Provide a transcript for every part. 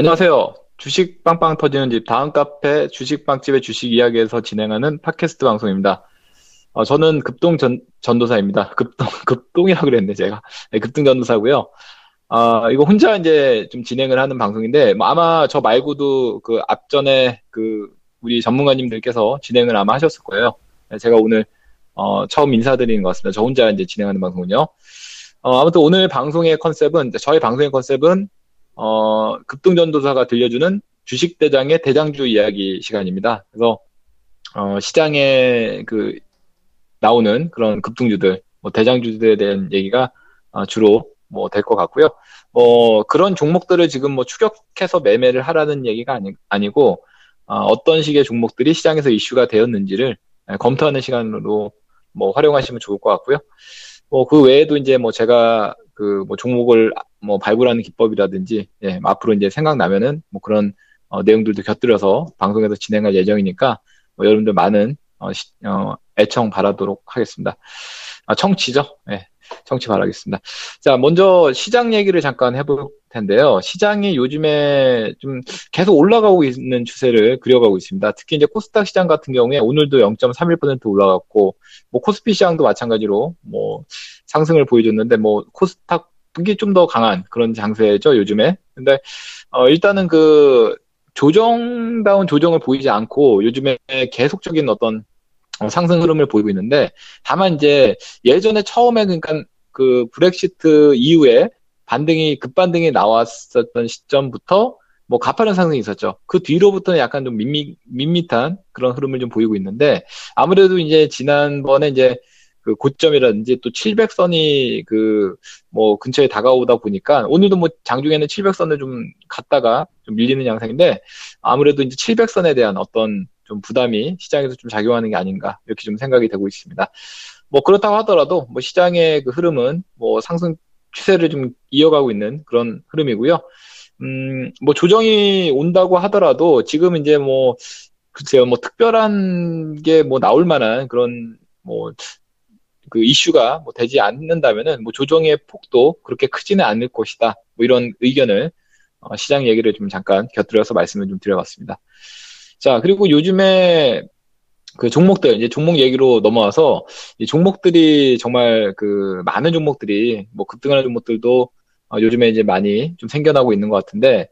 안녕하세요. 주식 빵빵 터지는 집 다음 카페 주식 빵집의 주식 이야기에서 진행하는 팟캐스트 방송입니다. 저는 급등 전도사입니다. 급등이라고 그랬네 제가. 네, 급등 전도사고요. 이거 혼자 이제 좀 진행을 하는 방송인데 뭐 아마 저 말고도 그 앞전에 그 우리 전문가님들께서 진행을 아마 하셨을 거예요. 네, 제가 오늘 처음 인사드리는 것 같습니다. 저 혼자 이제 진행하는 방송은요. 아무튼 오늘 방송의 컨셉은 저희 방송의 컨셉은 급등전도사가 들려주는 주식대장의 대장주 이야기 시간입니다. 그래서, 시장에 그, 나오는 그런 급등주들, 뭐, 대장주들에 대한 얘기가 주로 뭐, 될 것 같고요. 그런 종목들을 지금 뭐, 추격해서 매매를 하라는 얘기가 아니고, 어떤 식의 종목들이 시장에서 이슈가 되었는지를 검토하는 시간으로 뭐, 활용하시면 좋을 것 같고요. 그 외에도 이제 뭐, 제가 종목을 뭐 발굴하는 기법이라든지, 예, 앞으로 이제 생각나면은 뭐 그런 내용들도 곁들여서 방송에서 진행할 예정이니까 여러분들 많은 애청 바라도록 하겠습니다. 청취죠? 예, 청취 바라겠습니다. 자, 먼저 시장 얘기를 잠깐 해볼 텐데요. 시장이 요즘에 좀 계속 올라가고 있는 추세를 그려가고 있습니다. 특히 이제 코스닥 시장 같은 경우에 오늘도 0.31% 올라갔고, 뭐 코스피 시장도 마찬가지로 뭐 상승을 보여줬는데, 뭐 코스닥 이게 좀 더 강한 그런 장세죠, 요즘에. 근데, 일단은 그, 조정다운 조정을 보이지 않고, 요즘에 계속적인 어떤 상승 흐름을 보이고 있는데, 다만 이제, 예전에 처음에, 그러니까 그, 브렉시트 이후에 급반등이 나왔었던 시점부터, 뭐, 가파른 상승이 있었죠. 그 뒤로부터는 약간 좀 밋밋한 그런 흐름을 좀 보이고 있는데, 아무래도 이제, 지난번에 이제, 그 고점이라든지 또 700선이 그 뭐 근처에 다가오다 보니까 오늘도 뭐 장중에는 700선을 좀 갔다가 좀 밀리는 양상인데 아무래도 이제 700선에 대한 어떤 좀 부담이 시장에서 좀 작용하는 게 아닌가 이렇게 좀 생각이 되고 있습니다. 뭐 그렇다고 하더라도 뭐 시장의 그 흐름은 뭐 상승 추세를 좀 이어가고 있는 그런 흐름이고요. 뭐 조정이 온다고 하더라도 지금 이제 뭐 글쎄요 뭐 특별한 게 뭐 나올 만한 그런 뭐 그 이슈가 뭐 되지 않는다면은 뭐 조정의 폭도 그렇게 크지는 않을 것이다. 뭐 이런 의견을 시장 얘기를 좀 잠깐 곁들여서 말씀을 좀 드려봤습니다. 자 그리고 요즘에 그 종목들 이제 종목 얘기로 넘어와서 이 종목들이 정말 그 많은 종목들이 뭐 급등하는 종목들도 요즘에 이제 많이 좀 생겨나고 있는 것 같은데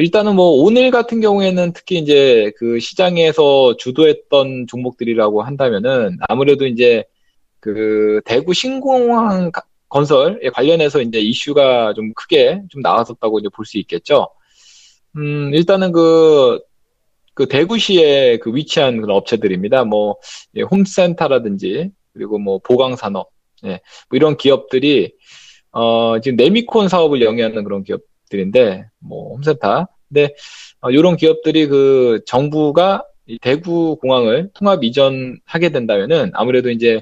일단은 뭐 오늘 같은 경우에는 특히 이제 그 시장에서 주도했던 종목들이라고 한다면은 아무래도 이제 그 대구 신공항 건설에 관련해서 이제 이슈가 좀 크게 좀 나왔었다고 이제 볼 수 있겠죠. 일단은 그 대구시에 그 위치한 그런 업체들입니다. 뭐 예, 홈센터라든지 그리고 뭐 보강산업, 예, 뭐 이런 기업들이 지금 네미콘 사업을 영위하는 그런 기업들인데 뭐 홈센터. 근데 이런 기업들이 그 정부가 이 대구 공항을 통합 이전하게 된다면은 아무래도 이제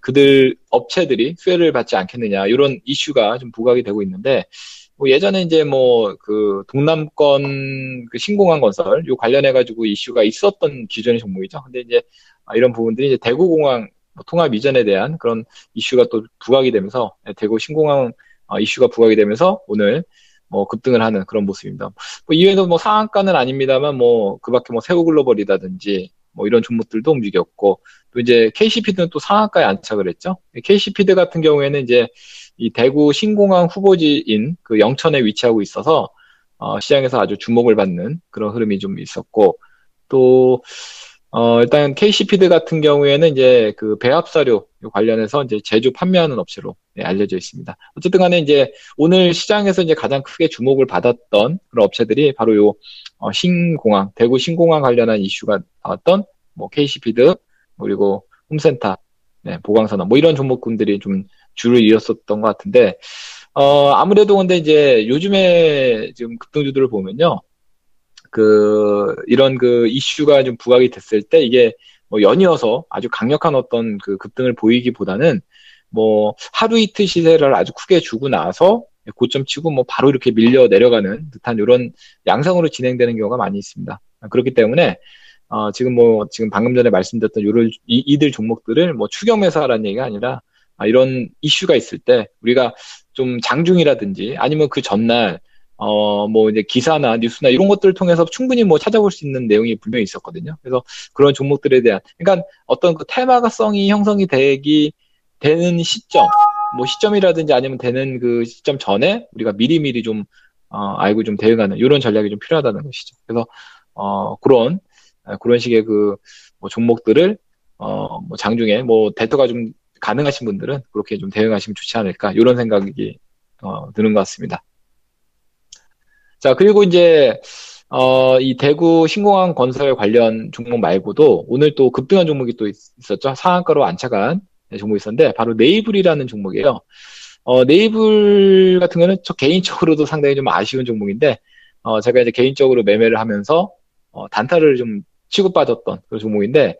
그들 업체들이 수혜를 받지 않겠느냐 이런 이슈가 좀 부각이 되고 있는데 뭐 예전에 이제 뭐 그 동남권 그 신공항 건설 요 관련해 가지고 이슈가 있었던 기존의 종목이죠. 근데 이제 이런 부분들이 이제 대구 공항 통합 이전에 대한 그런 이슈가 또 부각이 되면서 대구 신공항 이슈가 부각이 되면서 오늘 뭐 급등을 하는 그런 모습입니다. 뭐 이외에도 뭐 상한가는 아닙니다만 뭐 그밖에 뭐 세우글로벌이라든지 뭐 이런 종목들도 움직였고 또 이제 KC피드는 또 상한가에 안착을 했죠. KC피드 같은 경우에는 이제 이 대구 신공항 후보지인 그 영천에 위치하고 있어서 시장에서 아주 주목을 받는 그런 흐름이 좀 있었고 또 일단 KC피드 같은 경우에는 이제 그 배합사료 관련해서 이제 제조 판매하는 업체로 네, 알려져 있습니다. 어쨌든간에 이제 오늘 시장에서 이제 가장 크게 주목을 받았던 그런 업체들이 바로 요 신공항 대구 신공항 관련한 이슈가 나왔던 뭐 KC피드 그리고 홈센터, 네, 보강산업 뭐 이런 종목군들이 좀 주를 이었었던 것 같은데 아무래도 근데 이제 요즘에 지금 급등주들을 보면요. 그 이런 그 이슈가 좀 부각이 됐을 때 이게 뭐 연이어서 아주 강력한 어떤 그 급등을 보이기보다는 뭐 하루 이틀 시세를 아주 크게 주고 나서 고점 치고 뭐 바로 이렇게 밀려 내려가는 듯한 이런 양상으로 진행되는 경우가 많이 있습니다. 그렇기 때문에 지금 방금 전에 말씀드렸던 요런 이들 종목들을 뭐 추격해서 하라는 얘기가 아니라 이런 이슈가 있을 때 우리가 좀 장중이라든지 아니면 그 전날 뭐 이제 기사나 뉴스나 이런 것들을 통해서 충분히 뭐 찾아볼 수 있는 내용이 분명히 있었거든요. 그래서 그런 종목들에 대한, 그러니까 어떤 그 테마성이 형성이 되는 시점, 뭐 시점이라든지 아니면 되는 그 시점 전에 우리가 미리미리 좀 알고 좀 대응하는 이런 전략이 좀 필요하다는 것이죠. 그래서 그런 식의 그 뭐 종목들을 뭐 장중에 뭐 대처가 좀 가능하신 분들은 그렇게 좀 대응하시면 좋지 않을까 이런 생각이 드는 것 같습니다. 자, 그리고 이제, 이 대구 신공항 건설 관련 종목 말고도 오늘 또 급등한 종목이 또 있었죠. 상한가로 안착한 종목이 있었는데, 바로 네이블이라는 종목이에요. 네이블 같은 경우는 저 개인적으로도 상당히 좀 아쉬운 종목인데, 제가 이제 개인적으로 매매를 하면서, 단타를 좀 치고 빠졌던 그런 종목인데,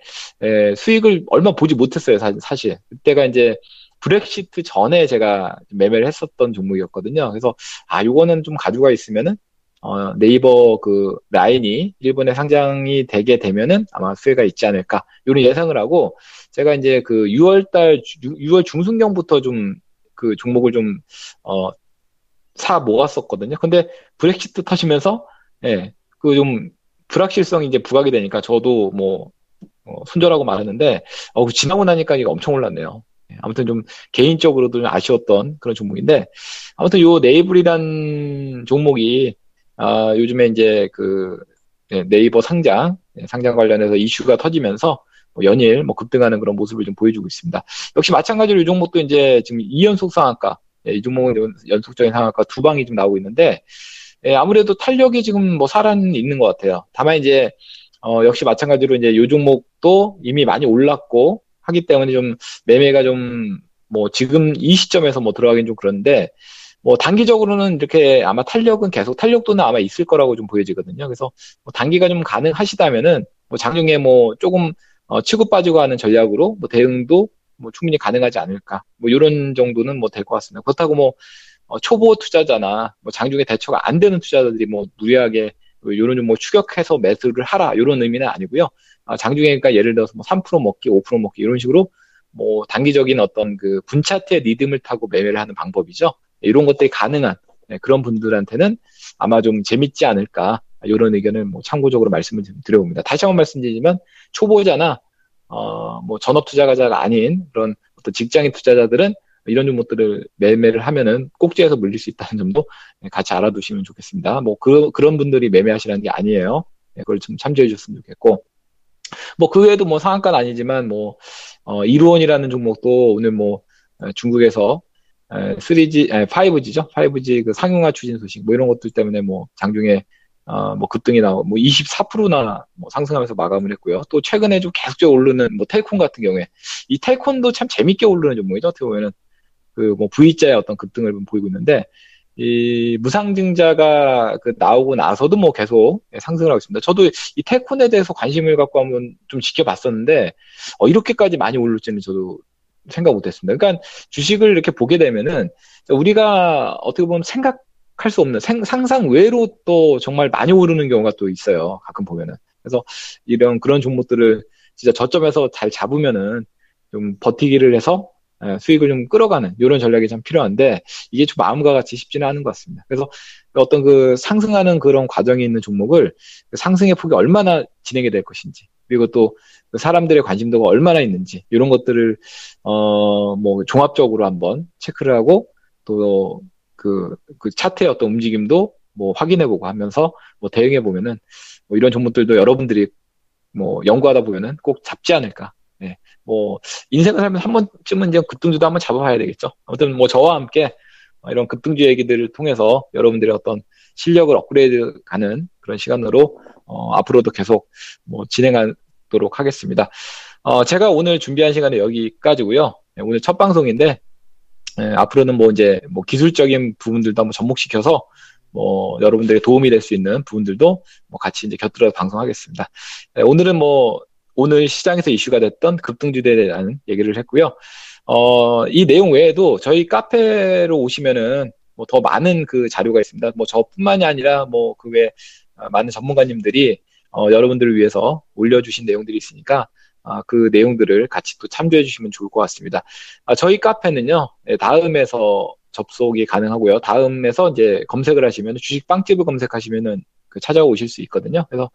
수익을 얼마 보지 못했어요, 사실. 그때가 이제, 브렉시트 전에 제가 매매를 했었던 종목이었거든요. 그래서, 요거는 좀 가져가 있으면은, 네이버 그 라인이 일본에 상장이 되게 되면은 아마 수혜가 있지 않을까. 요런 예상을 하고, 제가 이제 그 6월 중순경부터 좀 그 종목을 좀, 사 모았었거든요. 근데 브렉시트 터지면서, 그 좀 불확실성이 이제 부각이 되니까 저도 뭐, 손절하고 말았는데, 지나고 나니까 이게 엄청 올랐네요. 아무튼 좀 개인적으로도 좀 아쉬웠던 그런 종목인데, 아무튼 요 네이블이란 종목이, 요즘에 이제 그 네이버 상장 관련해서 이슈가 터지면서 뭐 연일 뭐 급등하는 그런 모습을 좀 보여주고 있습니다. 역시 마찬가지로 이 종목도 이제 지금 2연속 상한가, 이 종목은 연속적인 상한가 두 방이 좀 나오고 있는데, 아무래도 탄력이 지금 뭐 살아는 있는 것 같아요. 다만 이제, 역시 마찬가지로 이제 요 종목도 이미 많이 올랐고, 하기 때문에 좀 매매가 좀 뭐 지금 이 시점에서 뭐 들어가긴 좀 그런데 뭐 단기적으로는 이렇게 아마 탄력은 계속 탄력도는 아마 있을 거라고 좀 보여지거든요. 그래서 뭐 단기가 좀 가능하시다면은 뭐 장중에 뭐 조금 치고 빠지고 하는 전략으로 뭐 대응도 뭐 충분히 가능하지 않을까. 뭐 이런 정도는 뭐 될 것 같습니다. 그렇다고 뭐 초보 투자자나 뭐 장중에 대처가 안 되는 투자자들이 뭐 무리하게 요런 좀 뭐 추격해서 매수를 하라 이런 의미는 아니고요. 장중에 그러니까 예를 들어서 뭐 3% 먹기, 5% 먹기 이런 식으로 뭐 단기적인 어떤 그 분차트의 리듬을 타고 매매를 하는 방법이죠. 이런 것들이 가능한 그런 분들한테는 아마 좀 재밌지 않을까 이런 의견을 뭐 참고적으로 말씀을 좀 드려봅니다. 다시 한번 말씀드리지만 초보자나 뭐 전업 투자자가 아닌 그런 어떤 직장인 투자자들은 이런 종목들을 매매를 하면은 꼭지에서 물릴 수 있다는 점도 같이 알아두시면 좋겠습니다. 뭐 그런 분들이 매매하시라는 게 아니에요. 그걸 좀 참조해 주셨으면 좋겠고. 뭐 그 외에도 뭐 상한가는 아니지만 뭐 이루온이라는 종목도 오늘 뭐 중국에서 5G죠. 5G 그 상용화 추진 소식 뭐 이런 것들 때문에 뭐 장중에 뭐 급등이 나오고 뭐 24%나 뭐 상승하면서 마감을 했고요. 또 최근에 좀 계속적으로 오르는 뭐 텔콘 같은 경우에 이 텔콘도 참 재밌게 오르는 종목이죠. 어떻게 보면은 그 뭐 V자의 어떤 급등을 보이고 있는데 이 무상증자가 그 나오고 나서도 뭐 계속 상승을 하고 있습니다. 저도 이 텔콘에 대해서 관심을 갖고 한번 좀 지켜봤었는데 이렇게까지 많이 오를지는 저도 생각 못했습니다. 그러니까 주식을 이렇게 보게 되면은 우리가 어떻게 보면 생각할 수 없는 상상 외로 또 정말 많이 오르는 경우가 또 있어요. 가끔 보면은 그래서 이런 그런 종목들을 진짜 저점에서 잘 잡으면은 좀 버티기를 해서 수익을 좀 끌어가는 이런 전략이 참 필요한데 이게 좀 마음과 같이 쉽지는 않은 것 같습니다. 그래서 어떤 그 상승하는 그런 과정이 있는 종목을 상승의 폭이 얼마나 진행이 될 것인지 그리고 또 사람들의 관심도가 얼마나 있는지 이런 것들을 뭐 종합적으로 한번 체크를 하고 또 그 차트의 어떤 움직임도 뭐 확인해보고 하면서 뭐 대응해 보면은 뭐 이런 종목들도 여러분들이 뭐 연구하다 보면은 꼭 잡지 않을까. 뭐 인생을 살면서 한 번쯤은 이제 급등주도 한번 잡아봐야 되겠죠. 아무튼 뭐 저와 함께 이런 급등주 얘기들을 통해서 여러분들의 어떤 실력을 업그레이드하는 그런 시간으로 앞으로도 계속 뭐 진행하도록 하겠습니다. 제가 오늘 준비한 시간은 여기까지고요. 오늘 첫 방송인데 앞으로는 뭐 이제 뭐 기술적인 부분들도 한번 접목시켜서 뭐 여러분들에게 도움이 될 수 있는 부분들도 뭐 같이 이제 곁들여서 방송하겠습니다. 오늘은 뭐 오늘 시장에서 이슈가 됐던 급등주대에 대한 얘기를 했고요. 이 내용 외에도 저희 카페로 오시면은 뭐 더 많은 그 자료가 있습니다. 뭐 저뿐만이 아니라 뭐 그 외에 많은 전문가님들이 여러분들을 위해서 올려주신 내용들이 있으니까 그 내용들을 같이 또 참조해 주시면 좋을 것 같습니다. 저희 카페는요. 다음에서 접속이 가능하고요. 다음에서 이제 검색을 하시면 주식 빵집을 검색하시면은 그 찾아오실 수 있거든요. 그래서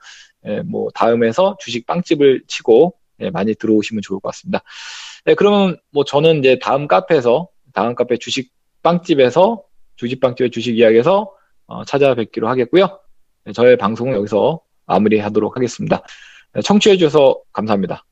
뭐 다음에서 주식 빵집을 치고 많이 들어오시면 좋을 것 같습니다. 네, 그러면 뭐 저는 이제 다음 카페 주식 빵집의 주식 이야기에서 찾아뵙기로 하겠고요. 저의 방송은 여기서 마무리하도록 하겠습니다. 청취해 주셔서 감사합니다.